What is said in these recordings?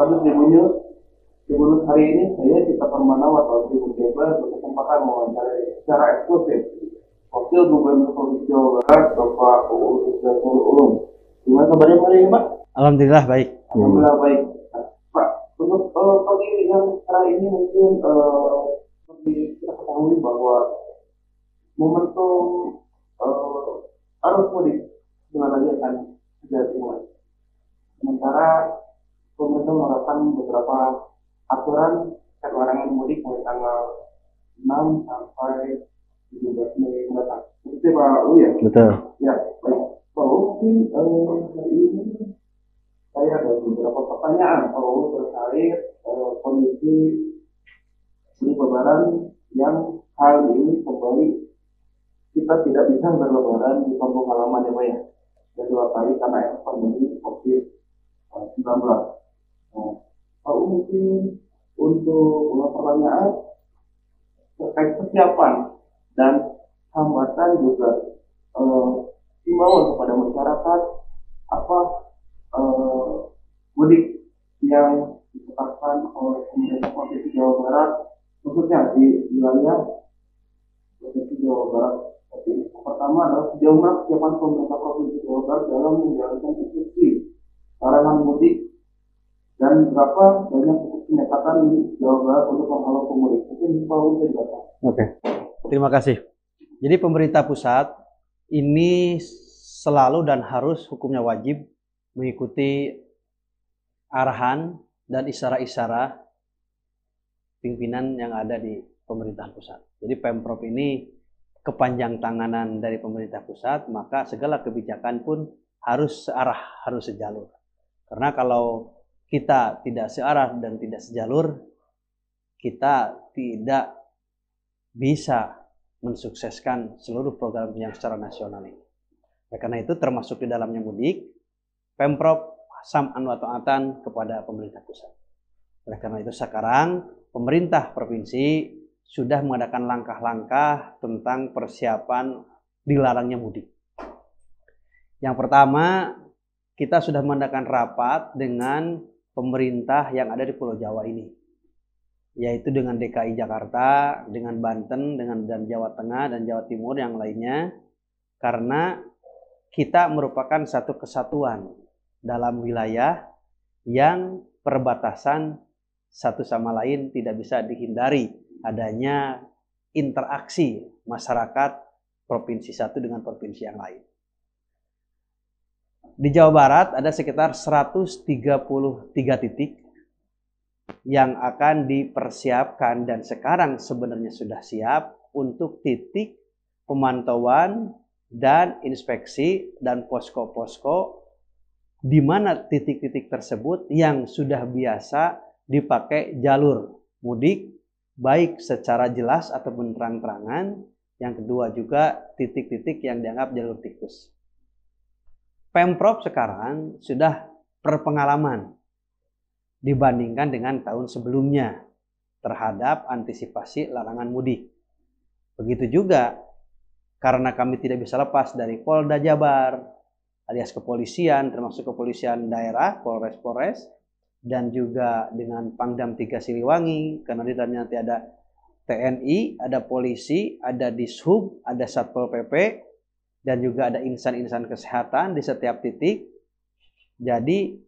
Kami Tribunnews hari ini saya kita permanawa atau Tribun Jabar berkesempatan mewawancarai secara eksklusif Wakil Gubernur Jawa Barat Bapak Uu Ulum. Gimana kabarnya hari ini, Pak? Alhamdulillah baik. Alhamdulillah baik. Pak, untuk pagi yang hari ini mungkin kita ketahui bahwa momentum arus mudik dilanjutkan sejak dimulai. Sementara pemerintah menerapkan beberapa aturan larangan mudik mulai tanggal 6 sampai 17 Mei mendatang. Itu Pak Uu ya? Betul. Ya, baik. Pak Uu, hari ini saya ada beberapa pertanyaan Pak Uu terkait kondisi mudik Lebaran yang kali ini kembali kita tidak bisa berlebaran di kampung halaman ya Pak ya? Dan 2 kali karena efek dari COVID-19. Nah, Pak Uu mungkin untuk pertanyaan terkait persiapan dan hambatan juga himbauan kepada masyarakat apa mudik yang ditetapkan oleh pemerintah provinsi Jawa Barat khususnya di wilayah provinsi Jawa Barat. Jadi, pertama adalah sejauh mana kesiapan pemerintah provinsi Jawa Barat dalam menjalankan instruksi larangan mudik dan berapa banyak penyekatan di Jawa Barat untuk menghalau pemudik. Mungkin Pak Uu bisa. Oke, terima kasih. Jadi pemerintah pusat ini selalu dan harus hukumnya wajib mengikuti arahan dan isyarat-isyarat pimpinan yang ada di pemerintah pusat. Jadi Pemprov ini kepanjang tanganan dari pemerintah pusat, maka segala kebijakan pun harus searah, harus sejalur. Karena kalau kita tidak searah dan tidak sejalur, kita tidak bisa mensukseskan seluruh program yang secara nasional ini. Nah, karena itu termasuk di dalamnya mudik, Pemprov sam'an wa ta'atan kepada pemerintah pusat. Nah, karena itu sekarang pemerintah provinsi sudah mengadakan langkah-langkah tentang persiapan dilarangnya mudik. Yang pertama, kita sudah mengadakan rapat dengan pemerintah yang ada di Pulau Jawa ini, yaitu dengan DKI Jakarta, dengan Banten, dengan Jawa Tengah dan Jawa Timur yang lainnya, karena kita merupakan satu kesatuan dalam wilayah yang perbatasan satu sama lain tidak bisa dihindari adanya interaksi masyarakat provinsi satu dengan provinsi yang lain. Di Jawa Barat ada sekitar 133 titik yang akan dipersiapkan dan sekarang sebenarnya sudah siap untuk titik pemantauan dan inspeksi dan posko-posko di mana titik-titik tersebut yang sudah biasa dipakai jalur mudik baik secara jelas ataupun terang-terangan. Yang kedua juga titik-titik yang dianggap jalur tikus. Pemprov sekarang sudah berpengalaman dibandingkan dengan tahun sebelumnya terhadap antisipasi larangan mudik. Begitu juga karena kami tidak bisa lepas dari Polda Jabar alias kepolisian, termasuk kepolisian daerah, Polres, dan juga dengan Pangdam III Siliwangi, karena di dalamnya nanti ada TNI, ada polisi, ada Dishub, ada Satpol PP, dan juga ada insan-insan kesehatan di setiap titik. Jadi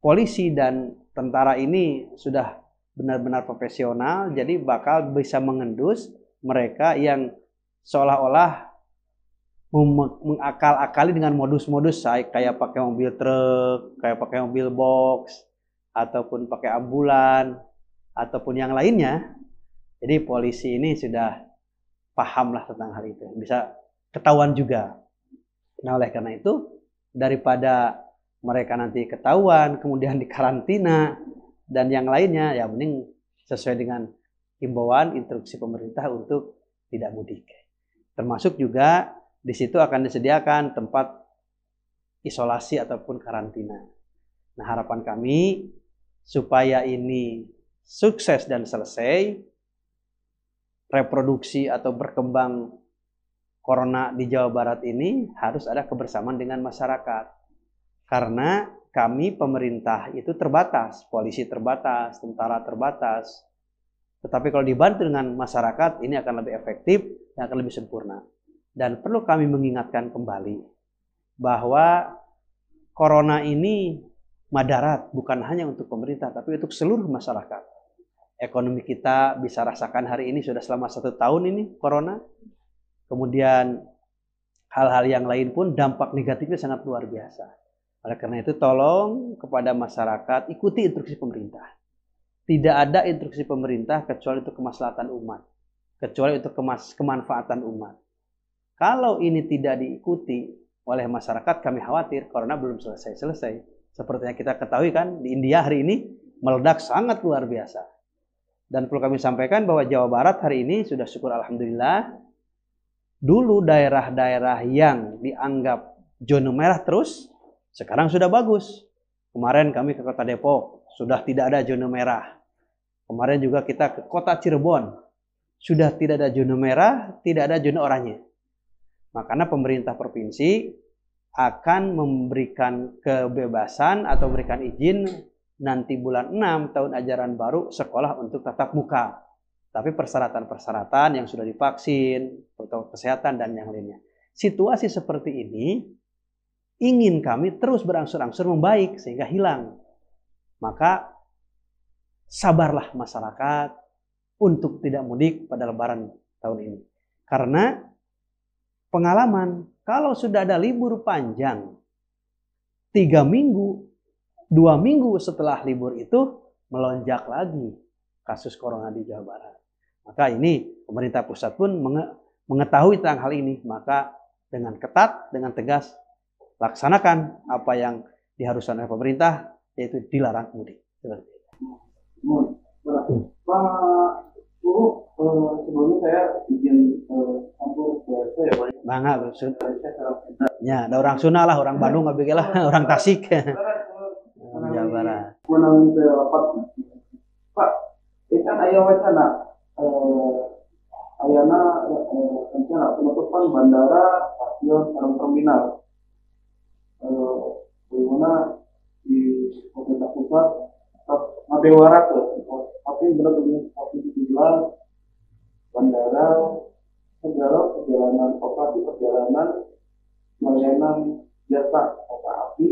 polisi dan tentara ini sudah benar-benar profesional, jadi bakal bisa mengendus mereka yang seolah-olah mengakal-akali dengan modus-modus kayak pakai mobil truk, kayak pakai mobil box, ataupun pakai ambulan, ataupun yang lainnya. Jadi polisi ini sudah pahamlah tentang hal itu, bisa ketahuan juga. Nah, oleh karena itu, daripada mereka nanti ketahuan, kemudian dikarantina, dan yang lainnya, ya mending sesuai dengan himbauan instruksi pemerintah untuk tidak mudik. Termasuk juga di situ akan disediakan tempat isolasi ataupun karantina. Nah, harapan kami supaya ini sukses dan selesai, reproduksi atau berkembang corona di Jawa Barat ini harus ada kebersamaan dengan masyarakat. Karena kami pemerintah itu terbatas, polisi terbatas, tentara terbatas. Tetapi kalau dibantu dengan masyarakat, ini akan lebih efektif dan akan lebih sempurna. Dan perlu kami mengingatkan kembali bahwa corona ini madarat bukan hanya untuk pemerintah, tapi untuk seluruh masyarakat. Ekonomi kita bisa rasakan hari ini sudah selama 1 tahun ini corona. Kemudian hal-hal yang lain pun dampak negatifnya sangat luar biasa. Oleh karena itu tolong kepada masyarakat ikuti instruksi pemerintah. Tidak ada instruksi pemerintah kecuali untuk kemaslahatan umat, kecuali untuk kemanfaatan umat. Kalau ini tidak diikuti oleh masyarakat, kami khawatir corona belum selesai-selesai. Seperti yang kita ketahui kan, di India hari ini meledak sangat luar biasa. Dan perlu kami sampaikan bahwa Jawa Barat hari ini sudah syukur alhamdulillah. Dulu daerah-daerah yang dianggap zona merah terus, sekarang sudah bagus. Kemarin kami ke kota Depok, sudah tidak ada zona merah. Kemarin juga kita ke kota Cirebon, sudah tidak ada zona merah, tidak ada zona oranye. Makanya pemerintah provinsi akan memberikan kebebasan atau memberikan izin nanti bulan 6 tahun ajaran baru sekolah untuk tatap muka. Tapi persyaratan-persyaratan yang sudah divaksin, protokol kesehatan dan yang lainnya. Situasi seperti ini ingin kami terus berangsur-angsur membaik sehingga hilang. Maka sabarlah masyarakat untuk tidak mudik pada Lebaran tahun ini. Karena pengalaman, kalau sudah ada libur panjang, 3 minggu, 2 minggu setelah libur itu, melonjak lagi kasus corona di Jawa Barat. Maka ini pemerintah pusat pun mengetahui tentang hal ini. Maka dengan ketat, dengan tegas, laksanakan apa yang diharuskan oleh pemerintah, yaitu dilarang mudik. Sebelumnya saya izin campur bahasa ya Pak. Bangga maksud. Ya, ada orang Sunda lah, orang Bandung nggak bikin lah, orang Tasik. Jawa Barat. Menang rapat. Pak, ikan ayam wacana. Ayana rencana penutupan bandara, stasiun, terminal. Bagaimana di pemerintah pusat Made Warat tapi benar benar bandara, segala perjalanan operasi perjalanan, layanan jasa kereta api,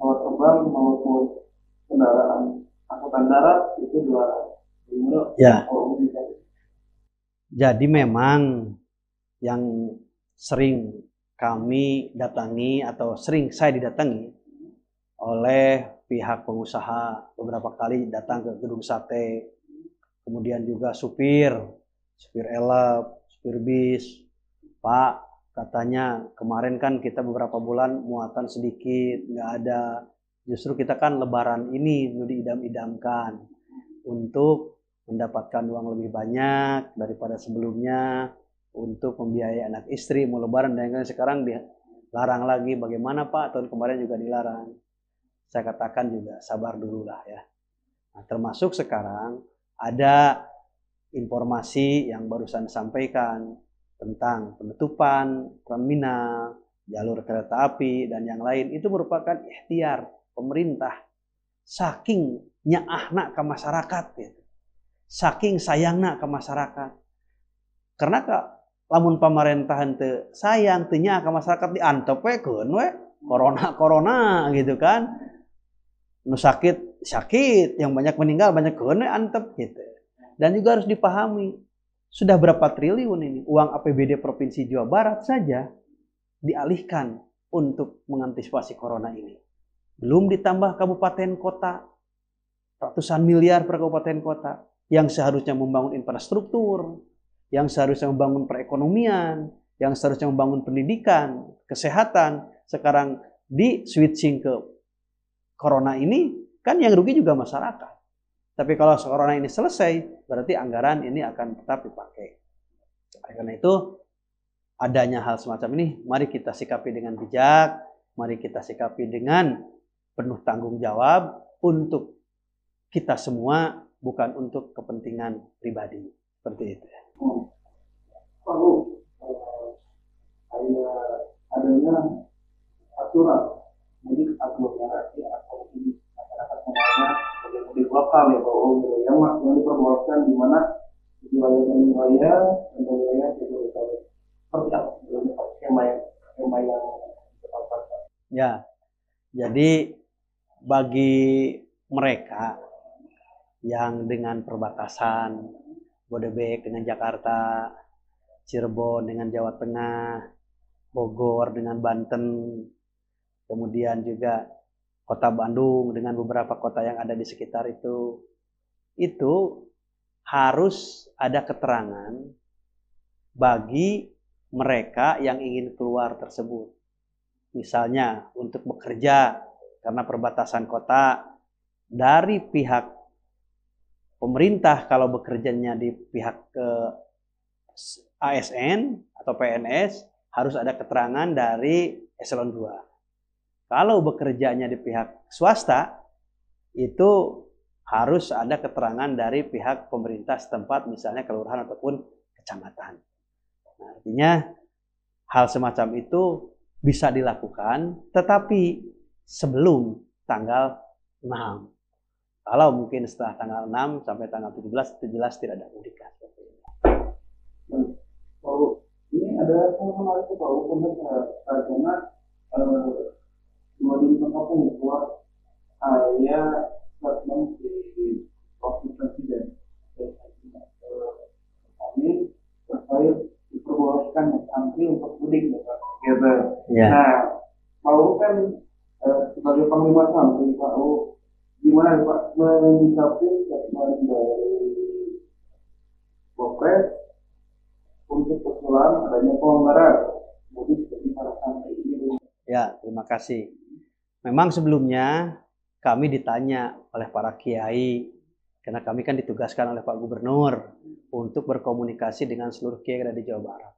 pesawat terbang maupun kendaraan angkutan darat itu dilarang. Ya. Jadi memang yang sering kami datangi atau sering saya didatangi oleh pihak pengusaha, beberapa kali datang ke Gedung Sate, kemudian juga supir elep, supir bis. Pak, katanya kemarin kan kita beberapa bulan muatan sedikit, nggak ada. Justru kita kan lebaran ini diidam-idamkan untuk mendapatkan uang lebih banyak daripada sebelumnya, untuk membiayai anak istri mau lebaran, dan sekarang dilarang lagi. Bagaimana Pak? Tahun kemarin juga dilarang. Saya katakan juga sabar dululah ya. Nah, termasuk sekarang ada informasi yang barusan disampaikan tentang penutupan terminal, jalur kereta api, dan yang lain. Itu merupakan ikhtiar pemerintah. Saking nyaahna ke masyarakat. Gitu. Saking sayangna ke masyarakat. Karena lamun pemerintah henteu sayang, tenya ke masyarakat diantep we keun we. Corona-corona gitu kan. Nu sakit. Sakit, yang banyak meninggal, banyak keunnya antep gitu. Dan juga harus dipahami, sudah berapa triliun ini uang APBD Provinsi Jawa Barat saja dialihkan untuk mengantisipasi corona ini. Belum ditambah kabupaten kota, ratusan miliar per kabupaten kota, yang seharusnya membangun infrastruktur, yang seharusnya membangun perekonomian, yang seharusnya membangun pendidikan, kesehatan, sekarang di switching ke corona ini. Kan yang rugi juga masyarakat. Tapi kalau corona ini selesai, berarti anggaran ini akan tetap dipakai. Karena itu, adanya hal semacam ini, mari kita sikapi dengan bijak, mari kita sikapi dengan penuh tanggung jawab untuk kita semua, bukan untuk kepentingan pribadi. Seperti itu. Perlu adanya aturan, jadi aturan kota Lebaran yang diperbolehkan di mana wilayah-wilayah dan wilayah Jabodetabek. Seperti apa skema yang ditetapkan? Ya, jadi bagi mereka yang dengan perbatasan Bodebek dengan Jakarta, Cirebon dengan Jawa Tengah, Bogor dengan Banten, kemudian juga kota Bandung dengan beberapa kota yang ada di sekitar itu harus ada keterangan bagi mereka yang ingin keluar tersebut. Misalnya untuk bekerja karena perbatasan kota, dari pihak pemerintah kalau bekerjanya di pihak ASN atau PNS harus ada keterangan dari eselon 2. Kalau bekerjanya di pihak swasta itu harus ada keterangan dari pihak pemerintah setempat, misalnya kelurahan ataupun kecamatan. Nah, artinya hal semacam itu bisa dilakukan, tetapi sebelum tanggal 6. Kalau mungkin setelah tanggal 6 sampai tanggal 17 itu jelas tidak ada mudikan. Kalau ini ada pengalaman itu kalau untuk karena di tempat membuat area statement di waktu presiden kami terkait diperbolehkan antri untuk mudik dengan together. Nah, kalau kan sebagai panglima sampai kalau gimana Pak menyikapi statement dari Polres untuk persoalan adanya pelonggaran mudik bagi para santri ini? Ya, terima kasih. Memang sebelumnya kami ditanya oleh para kiai, karena kami kan ditugaskan oleh Pak Gubernur untuk berkomunikasi dengan seluruh kiai yang ada di Jawa Barat.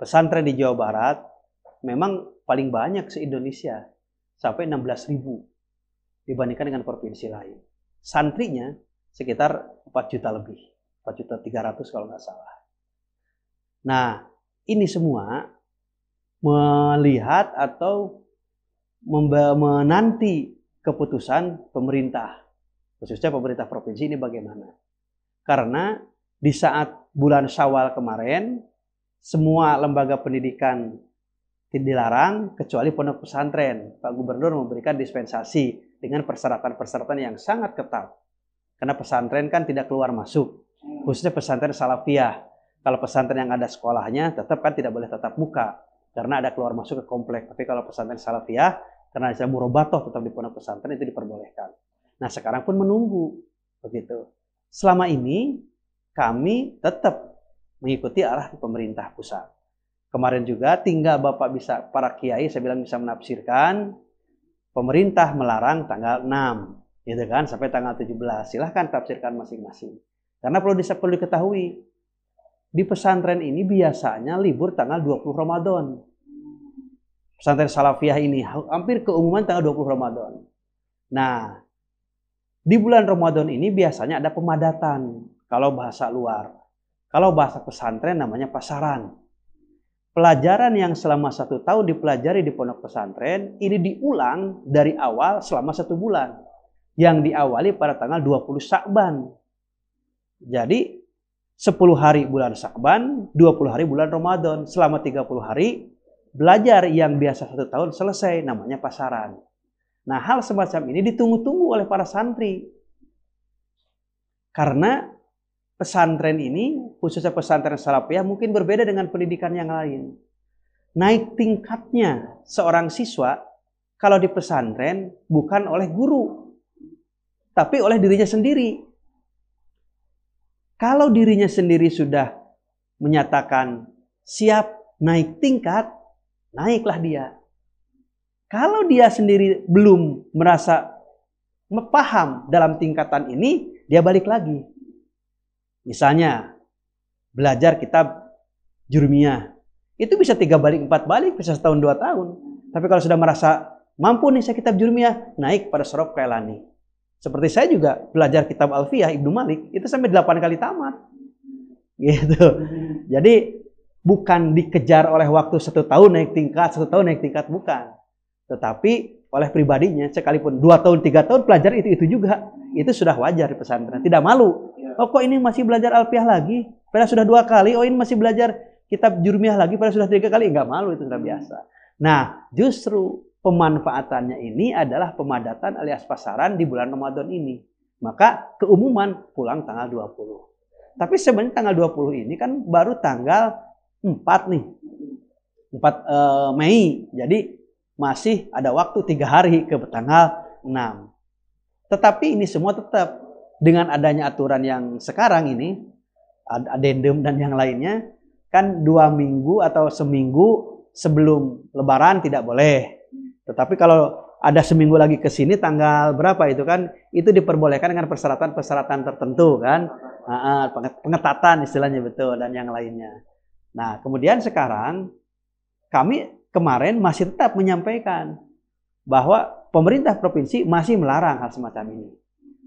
Pesantren di Jawa Barat memang paling banyak se-Indonesia, sampai 16.000. dibandingkan dengan provinsi lain. Santrinya sekitar 4 juta lebih, 4.300.000 kalau nggak salah. Nah, ini semua melihat atau menanti keputusan pemerintah, khususnya pemerintah provinsi ini bagaimana. Karena di saat bulan Syawal kemarin, semua lembaga pendidikan dilarang kecuali pondok pesantren. Pak Gubernur memberikan dispensasi dengan persyaratan-persyaratan yang sangat ketat. Karena pesantren kan tidak keluar masuk. Khususnya pesantren Salafiyah. Kalau pesantren yang ada sekolahnya tetap kan tidak boleh tatap muka karena ada keluar masuk ke komplek. Tapi kalau pesantren Salafiyah karena ada murabatoh tetap di pondok pesantren itu diperbolehkan. Nah, sekarang pun menunggu begitu. Selama ini kami tetap mengikuti arah pemerintah pusat. Kemarin juga tinggal Bapak bisa, para kiai saya bilang bisa menafsirkan, pemerintah melarang tanggal 6, gitu kan, sampai tanggal 17. Silahkan tafsirkan masing-masing. Karena perlu diketahui, di pesantren ini biasanya libur tanggal 20 Ramadhan. Pesantren Salafiyah ini hampir keumuman tanggal 20 Ramadhan. Nah, di bulan Ramadhan ini biasanya ada pemadatan, kalau bahasa luar. Kalau bahasa pesantren namanya pasaran. Pelajaran yang selama 1 tahun dipelajari di pondok pesantren ini diulang dari awal selama 1 bulan. Yang diawali pada tanggal 20 Saqban. Jadi 10 hari bulan Saqban, 20 hari bulan Ramadan. Selama 30 hari belajar yang biasa 1 tahun selesai, namanya pasaran. Nah, hal semacam ini ditunggu-tunggu oleh para santri. Karena pesantren ini, khususnya pesantren Salafiyah, mungkin berbeda dengan pendidikan yang lain. Naik tingkatnya seorang siswa kalau di pesantren bukan oleh guru, tapi oleh dirinya sendiri. Kalau dirinya sendiri sudah menyatakan siap naik tingkat, naiklah dia. Kalau dia sendiri belum merasa paham dalam tingkatan ini, dia balik lagi. Misalnya, belajar kitab Jurumiyah. Itu bisa 3 balik, 4 balik, bisa 1 tahun, 2 tahun. Tapi kalau sudah merasa mampu nih saya kitab Jurumiyah, naik pada Sorof Kailani. Seperti saya juga belajar kitab Alfiyah Ibnu Malik, itu sampai 8 kali tamat. Gitu. Jadi, bukan dikejar oleh waktu 1 tahun naik tingkat, 1 tahun naik tingkat, bukan. Tetapi oleh pribadinya, sekalipun 2 tahun, 3 tahun pelajar itu juga, itu sudah wajar di pesantren. Tidak malu. Oh, kok ini masih belajar Alfiyah lagi? Padahal sudah 2 kali. Oh, ini masih belajar Kitab Jurumiyah lagi, padahal sudah 3 kali. Enggak malu, itu sudah biasa. Nah, justru pemanfaatannya ini adalah pemadatan alias pasaran di bulan Ramadan ini. Maka keumuman pulang tanggal 20. Tapi sebenarnya tanggal 20 ini kan baru tanggal 4 nih. 4 Mei. Jadi masih ada waktu 3 hari ke tanggal 6. Tetapi ini semua tetap dengan adanya aturan yang sekarang ini, adendum dan yang lainnya, kan 2 minggu atau seminggu sebelum Lebaran tidak boleh. Tetapi kalau ada seminggu lagi ke sini tanggal berapa itu kan, itu diperbolehkan dengan persyaratan-persyaratan tertentu kan, pengetatan istilahnya, betul, dan yang lainnya. Nah, kemudian sekarang kami kemarin masih tetap menyampaikan bahwa pemerintah provinsi masih melarang hal semacam ini.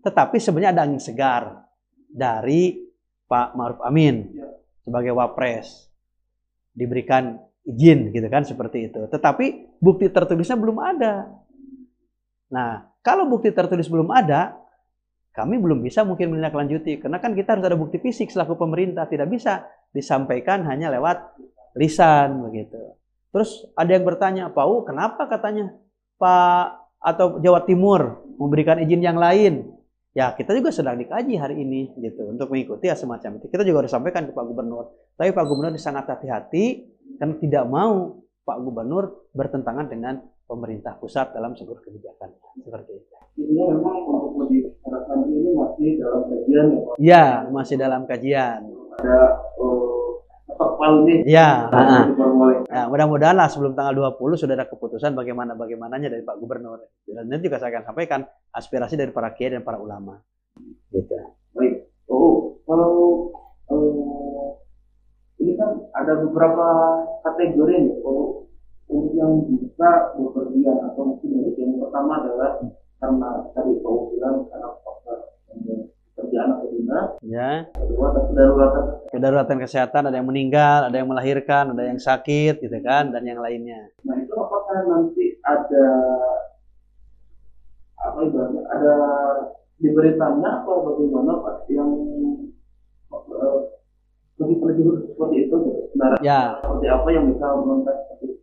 Tetapi sebenarnya ada angin segar dari Pak Ma'ruf Amin sebagai Wapres, diberikan izin gitu kan, seperti itu. Tetapi bukti tertulisnya belum ada. Nah, kalau bukti tertulis belum ada, kami belum bisa mungkin menindaklanjuti. Karena kan kita harus ada bukti fisik selaku pemerintah. Tidak bisa disampaikan hanya lewat lisan begitu. Terus ada yang bertanya, Pak U, kenapa katanya Pak atau Jawa Timur memberikan izin yang lain? Ya, kita juga sedang dikaji hari ini gitu untuk mengikuti ya semacam itu. Kita juga harus sampaikan ke Pak Gubernur. Tapi Pak Gubernur sangat hati-hati karena tidak mau Pak Gubernur bertentangan dengan pemerintah pusat dalam seluruh kebijakan seperti itu. Memang untuk diterapkan ini masih dalam kajian ya, Pak? Ya, masih dalam kajian. Ada tepal nih. Ya, nah, mudah-mudahan lah sebelum tanggal 20 sudah ada keputusan bagaimana-bagaimananya dari Pak Gubernur. Dan nanti juga saya akan sampaikan aspirasi dari para kiai dan para ulama. Gitu. Baik. Oh, kalau ini kan ada beberapa kategori nih, kalau yang bisa bepergian atau mungkin yang pertama adalah karena tadi Pak bilang karena faktor kerjaan atau dinas, ya. Kedua kedaruratan kesehatan, ada yang meninggal, ada yang melahirkan, ada yang sakit, gitu kan, dan yang lainnya. Nah itu apakah nanti ada apa ibaratnya ada diberitanya atau bagaimana Pak yang lebih terjebak seperti itu, sebenarnya ya. Seperti apa yang bisa menentukan seperti itu?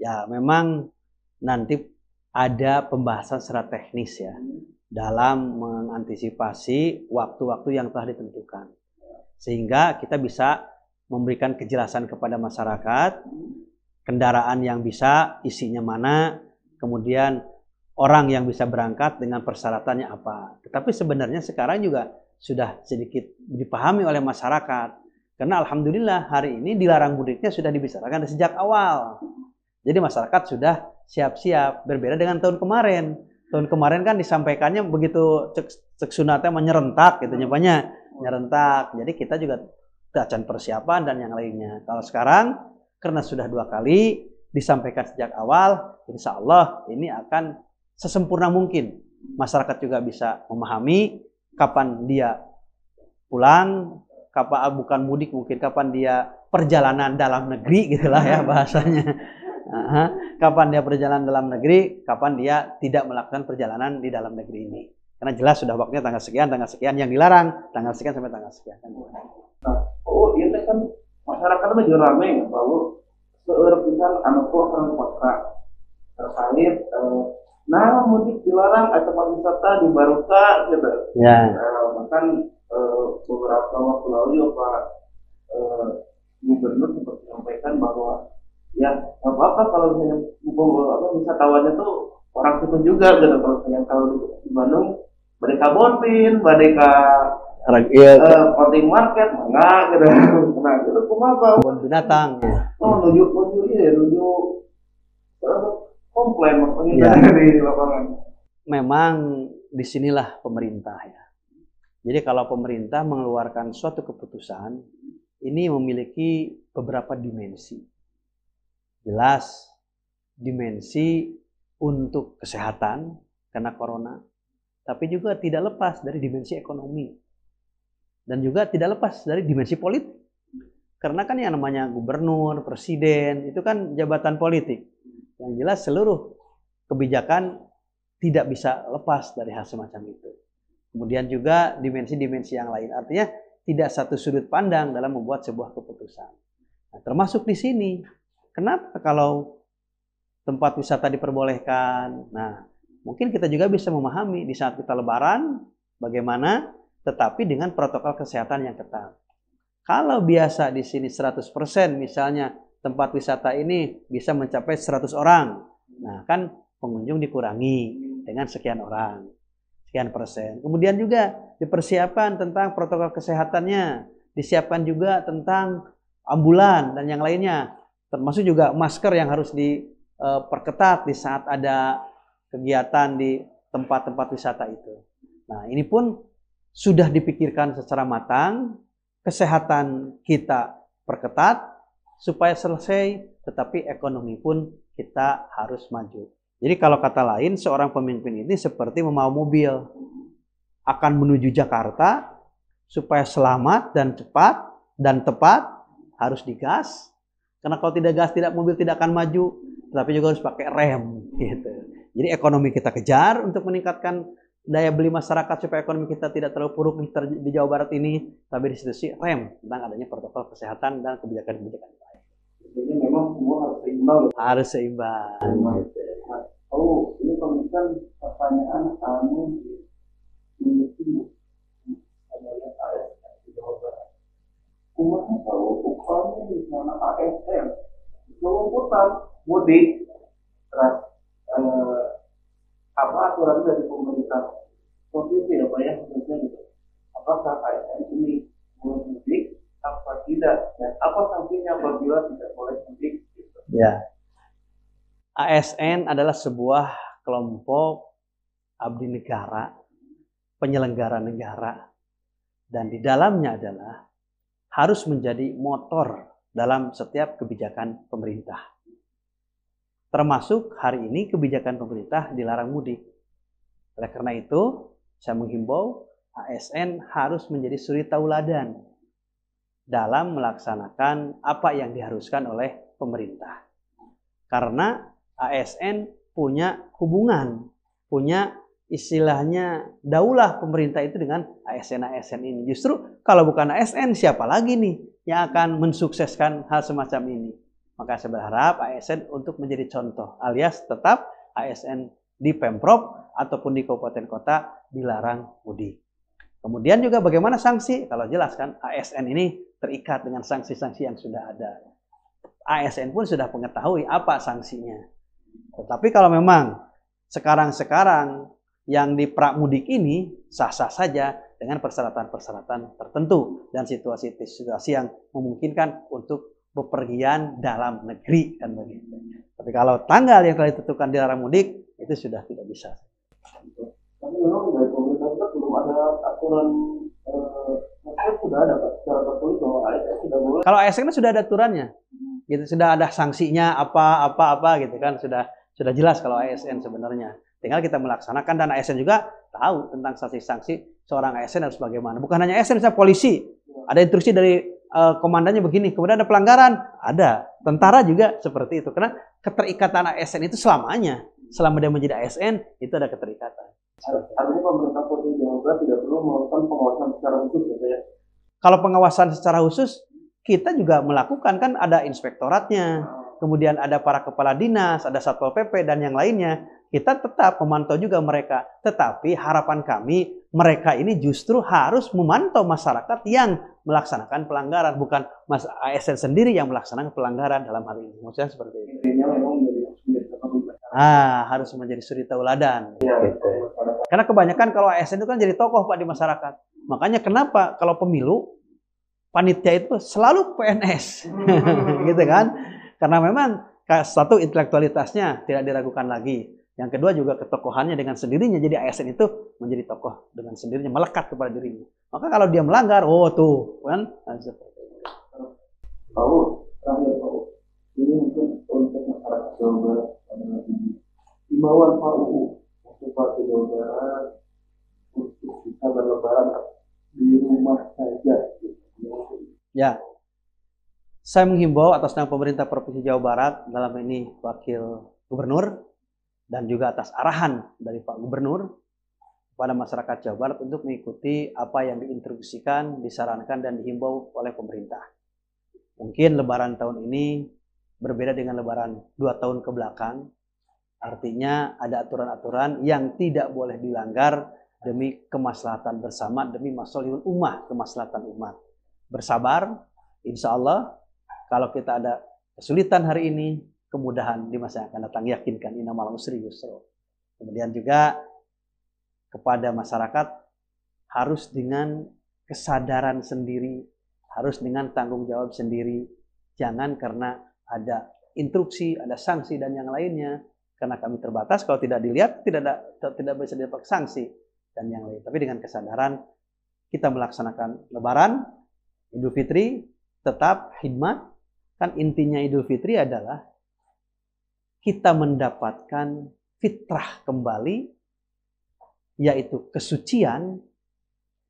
Ya memang nanti ada pembahasan secara teknis ya. Dalam mengantisipasi waktu-waktu yang telah ditentukan. Sehingga kita bisa memberikan kejelasan kepada masyarakat, kendaraan yang bisa isinya mana, kemudian orang yang bisa berangkat dengan persyaratannya apa. Tetapi sebenarnya sekarang juga sudah sedikit dipahami oleh masyarakat. Karena alhamdulillah hari ini dilarang mudiknya sudah dibicarakan sejak awal. Jadi masyarakat sudah siap-siap, berbeda dengan tahun kemarin. Tahun kemarin kan disampaikannya begitu sunatnya menyerentak gitu, nyebanya nyerentak. Jadi kita juga acan persiapan dan yang lainnya. Kalau sekarang karena sudah 2 kali disampaikan sejak awal, insya Allah ini akan sesempurna mungkin. Masyarakat juga bisa memahami kapan dia pulang, kapan bukan mudik mungkin, kapan dia perjalanan dalam negeri gitulah ya bahasanya. Kapan dia perjalanan dalam negeri, kapan dia tidak melakukan perjalanan di dalam negeri ini. Karena jelas sudah waktunya tanggal sekian yang dilarang, tanggal sekian sampai tanggal sekian. Nah, oh ini kan masyarakat itu ramai ya, bahwa seorang anak orang kota terkait, nah mudik dilarang atau pariwisata dibarukan gitu. Ya. Bahkan beberapa waktu lalu Pak Gubernur sempat menyampaikan bahwa ya nggak apa-apa kalau misalnya wisatawannya tuh orang situ juga gitu, kalau misalnya kalau di Bandung mereka bonpin, mereka konting market enggak gitu, nah itu kenapa kebun binatang menuju ini menuju komplain maksudnya dari lapangan. Memang disinilah pemerintah ya, jadi kalau pemerintah mengeluarkan suatu keputusan ini memiliki beberapa dimensi. Jelas dimensi untuk kesehatan karena corona, tapi juga tidak lepas dari dimensi ekonomi dan juga tidak lepas dari dimensi politik. Karena kan yang namanya gubernur, presiden itu kan jabatan politik. Yang jelas seluruh kebijakan tidak bisa lepas dari hal semacam itu. Kemudian juga dimensi-dimensi yang lain, artinya tidak satu sudut pandang dalam membuat sebuah keputusan. Nah, termasuk di sini, kenapa kalau tempat wisata diperbolehkan? Nah, mungkin kita juga bisa memahami di saat kita Lebaran bagaimana, tetapi dengan protokol kesehatan yang ketat. Kalau biasa di sini 100% misalnya tempat wisata ini bisa mencapai 100 orang. Nah, kan pengunjung dikurangi dengan sekian orang, sekian persen. Kemudian juga dipersiapkan tentang protokol kesehatannya, disiapkan juga tentang ambulan dan yang lainnya. Termasuk juga masker yang harus diperketat di saat ada kegiatan di tempat-tempat wisata itu. Nah, ini pun sudah dipikirkan secara matang, kesehatan kita perketat supaya selesai, tetapi ekonomi pun kita harus maju. Jadi kalau kata lain, seorang pemimpin ini seperti memakai mobil akan menuju Jakarta supaya selamat dan cepat dan tepat, harus digas. Karena kalau tidak gas, mobil tidak akan maju, tetapi juga harus pakai rem gitu. Jadi ekonomi kita kejar untuk meningkatkan daya beli masyarakat supaya ekonomi kita tidak terlalu buruk di Jawa Barat ini, tapi di sisi rem tentang adanya protokol kesehatan dan kebijakan-kebijakan lain. Jadi memang semua harus seimbang. Harus seimbang. Oh, ini komentar pertanyaan kamu ini adalah ASN di Jawa Barat. Umumnya kalau ukurnya di sana ASN, kelompokan mudik terus apa aturan dari pemerintah provinsi apa ya maksudnya gitu, apakah ASN ini boleh mudik apa tidak dan apa sanksinya apabila tidak boleh mudik gitu. Ya, ASN adalah sebuah kelompok abdi negara, penyelenggara negara, dan di dalamnya adalah harus menjadi motor dalam setiap kebijakan pemerintah. Termasuk hari ini kebijakan pemerintah dilarang mudik. Oleh karena itu, saya menghimbau ASN harus menjadi suri tauladan dalam melaksanakan apa yang diharuskan oleh pemerintah. Karena ASN punya hubungan, punya istilahnya daulah pemerintah itu dengan ASN-ASN ini. Justru kalau bukan ASN, siapa lagi nih yang akan mensukseskan hal semacam ini? Maka saya berharap ASN untuk menjadi contoh, alias tetap ASN di Pemprov ataupun di kabupaten kota dilarang mudik. Kemudian juga bagaimana sanksi? Kalau jelas kan ASN ini terikat dengan sanksi-sanksi yang sudah ada. ASN pun sudah mengetahui apa sanksinya. Tetapi kalau memang sekarang-sekarang yang di pramudik ini sah-sah saja dengan persyaratan-persyaratan tertentu dan situasi-situasi yang memungkinkan untuk bepergian dalam negeri dan begitu. Tapi kalau tanggal yang telah ditentukan dilarang mudik itu sudah tidak bisa. Tapi memang dari pemerintah belum ada aturan, sudah ada secara tertulis bahwa ASN sudah boleh. Kalau ASN sudah ada aturannya, gitu, sudah ada sanksinya apa gitu kan, sudah jelas kalau ASN sebenarnya. Tinggal kita melaksanakan dan ASN juga tahu tentang sanksi-sanksi seorang ASN harus bagaimana. Bukan hanya ASN, misalnya polisi ada instruksi dari komandannya begini, kemudian ada pelanggaran, ada tentara juga seperti itu. Karena keterikatan ASN itu selama dia menjadi ASN itu ada keterikatan. Artinya pemerintah Provinsi Jawa Barat tidak perlu melakukan pengawasan secara khusus ya? Kalau pengawasan secara khusus kita juga melakukan, kan ada inspektoratnya, kemudian ada para kepala dinas, ada Satpol PP dan yang lainnya. Kita tetap memantau juga mereka, tetapi harapan kami mereka ini justru harus memantau masyarakat yang melaksanakan pelanggaran, bukan Mas ASN sendiri yang melaksanakan pelanggaran dalam hal ini. Maksudnya seperti itu. Ah, harus menjadi suri tauladan. Ya, gitu. Karena kebanyakan kalau ASN itu kan jadi tokoh Pak di masyarakat. Makanya kenapa kalau pemilu panitia itu selalu PNS, gitu kan? Karena memang satu intelektualitasnya tidak diragukan lagi. Yang kedua juga ketokohannya dengan sendirinya, jadi ASN itu menjadi tokoh dengan sendirinya, melekat kepada dirinya. Maka kalau dia melanggar, oh tuh kan. Terakhir Pak U, ini mungkin untuk masyarakat Jawa Barat, himbauan Pak U untuk warga Jawa Barat untuk bisa berlebaran di rumah saja. Ya, saya menghimbau atas nama pemerintah Provinsi Jawa Barat dalam ini Wakil Gubernur dan juga atas arahan dari Pak Gubernur kepada masyarakat Jawa Barat untuk mengikuti apa yang diinstruksikan, disarankan, dan dihimbau oleh pemerintah. Mungkin Lebaran tahun ini berbeda dengan Lebaran 2 tahun ke belakang, artinya ada aturan-aturan yang tidak boleh dilanggar demi kemaslahatan bersama, demi maslahul ummah, kemaslahatan umat. Bersabar, insya Allah, kalau kita ada kesulitan hari ini, kemudahan di masa yang akan datang, yakinkan innamal usri yusra. Kemudian juga kepada masyarakat harus dengan kesadaran sendiri, harus dengan tanggung jawab sendiri, jangan karena ada instruksi, ada sanksi dan yang lainnya, karena kami terbatas, kalau tidak dilihat tidak bisa didapat sanksi dan yang lain. Tapi dengan kesadaran kita melaksanakan Lebaran, Idul Fitri, tetap khidmat. Kan intinya Idul Fitri adalah kita mendapatkan fitrah kembali, yaitu kesucian,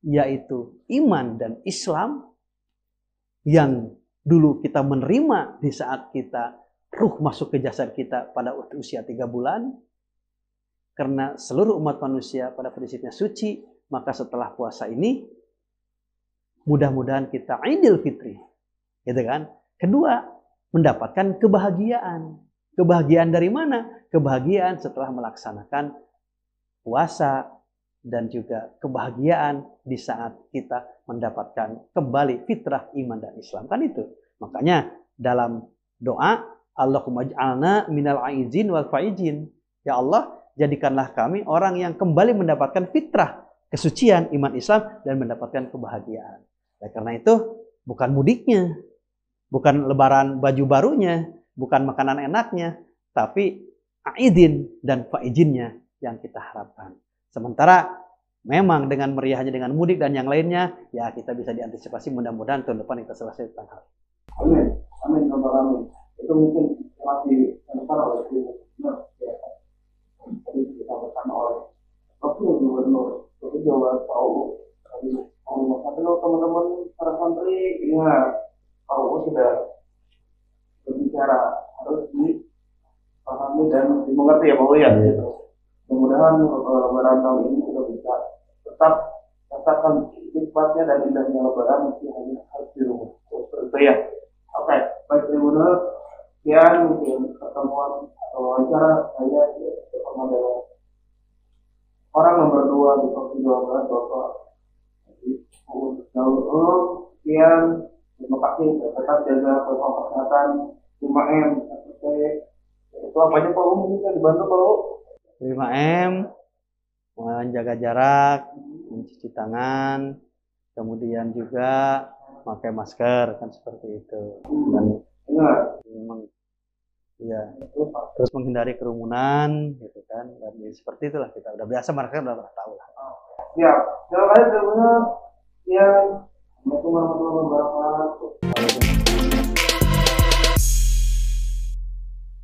yaitu iman dan Islam yang dulu kita menerima di saat kita ruh masuk ke jasad kita pada usia 3 bulan. Karena seluruh umat manusia pada prinsipnya suci, maka setelah puasa ini mudah-mudahan kita Idul Fitri, gitu kan? Kedua, mendapatkan kebahagiaan. Kebahagiaan dari mana? Kebahagiaan setelah melaksanakan puasa, dan juga kebahagiaan di saat kita mendapatkan kembali fitrah iman dan Islam, kan itu. Makanya dalam doa, Allahumma ij'alna minal aizin wal faizin. Ya Allah, jadikanlah kami orang yang kembali mendapatkan fitrah, kesucian, iman Islam, dan mendapatkan kebahagiaan. Nah, karena itu bukan mudiknya, bukan Lebaran baju barunya, bukan makanan enaknya, tapi aidin dan faizinnya yang kita harapkan. Sementara memang dengan meriahnya, dengan mudik dan yang lainnya, ya kita bisa diantisipasi, mudah-mudahan tahun depan kita selesai tentang hal. Amin, amin, amin. Itu mungkin masih terparah oleh disampaikan oleh Pak Gubernur Jawa Barat. Kalau teman-teman para santri ingat, kalau sudah berbicara harus dipahami dan dimengerti ya Pak ya. Mudah-mudahan Lebaran tahun ini kita bisa tetapkan nikmatnya dan indahnya Lebaran, mesti hanya harus di rumah. Seperti ya. Oke, baik Gubernur, sekian mungkin pertemuan atau wawancara saya adalah orang nomor 2 di Provinsi Jawa Barat, Bapak Daud Ulum. Sekian, terima kasih, tetap jaga protokol kesehatan 5M, itu apanya Pak Um, bisa dibantu Pak Um? 5M, menjaga jarak, mencuci tangan, kemudian juga pakai masker, kan seperti itu. Dan memang ya, terus menghindari kerumunan, gitu kan, dan ya, seperti itulah kita udah biasa, mereka udah tahu lah. Ya, terima kasih. Ya, assalamualaikum warahmatullahi wabarakatuh.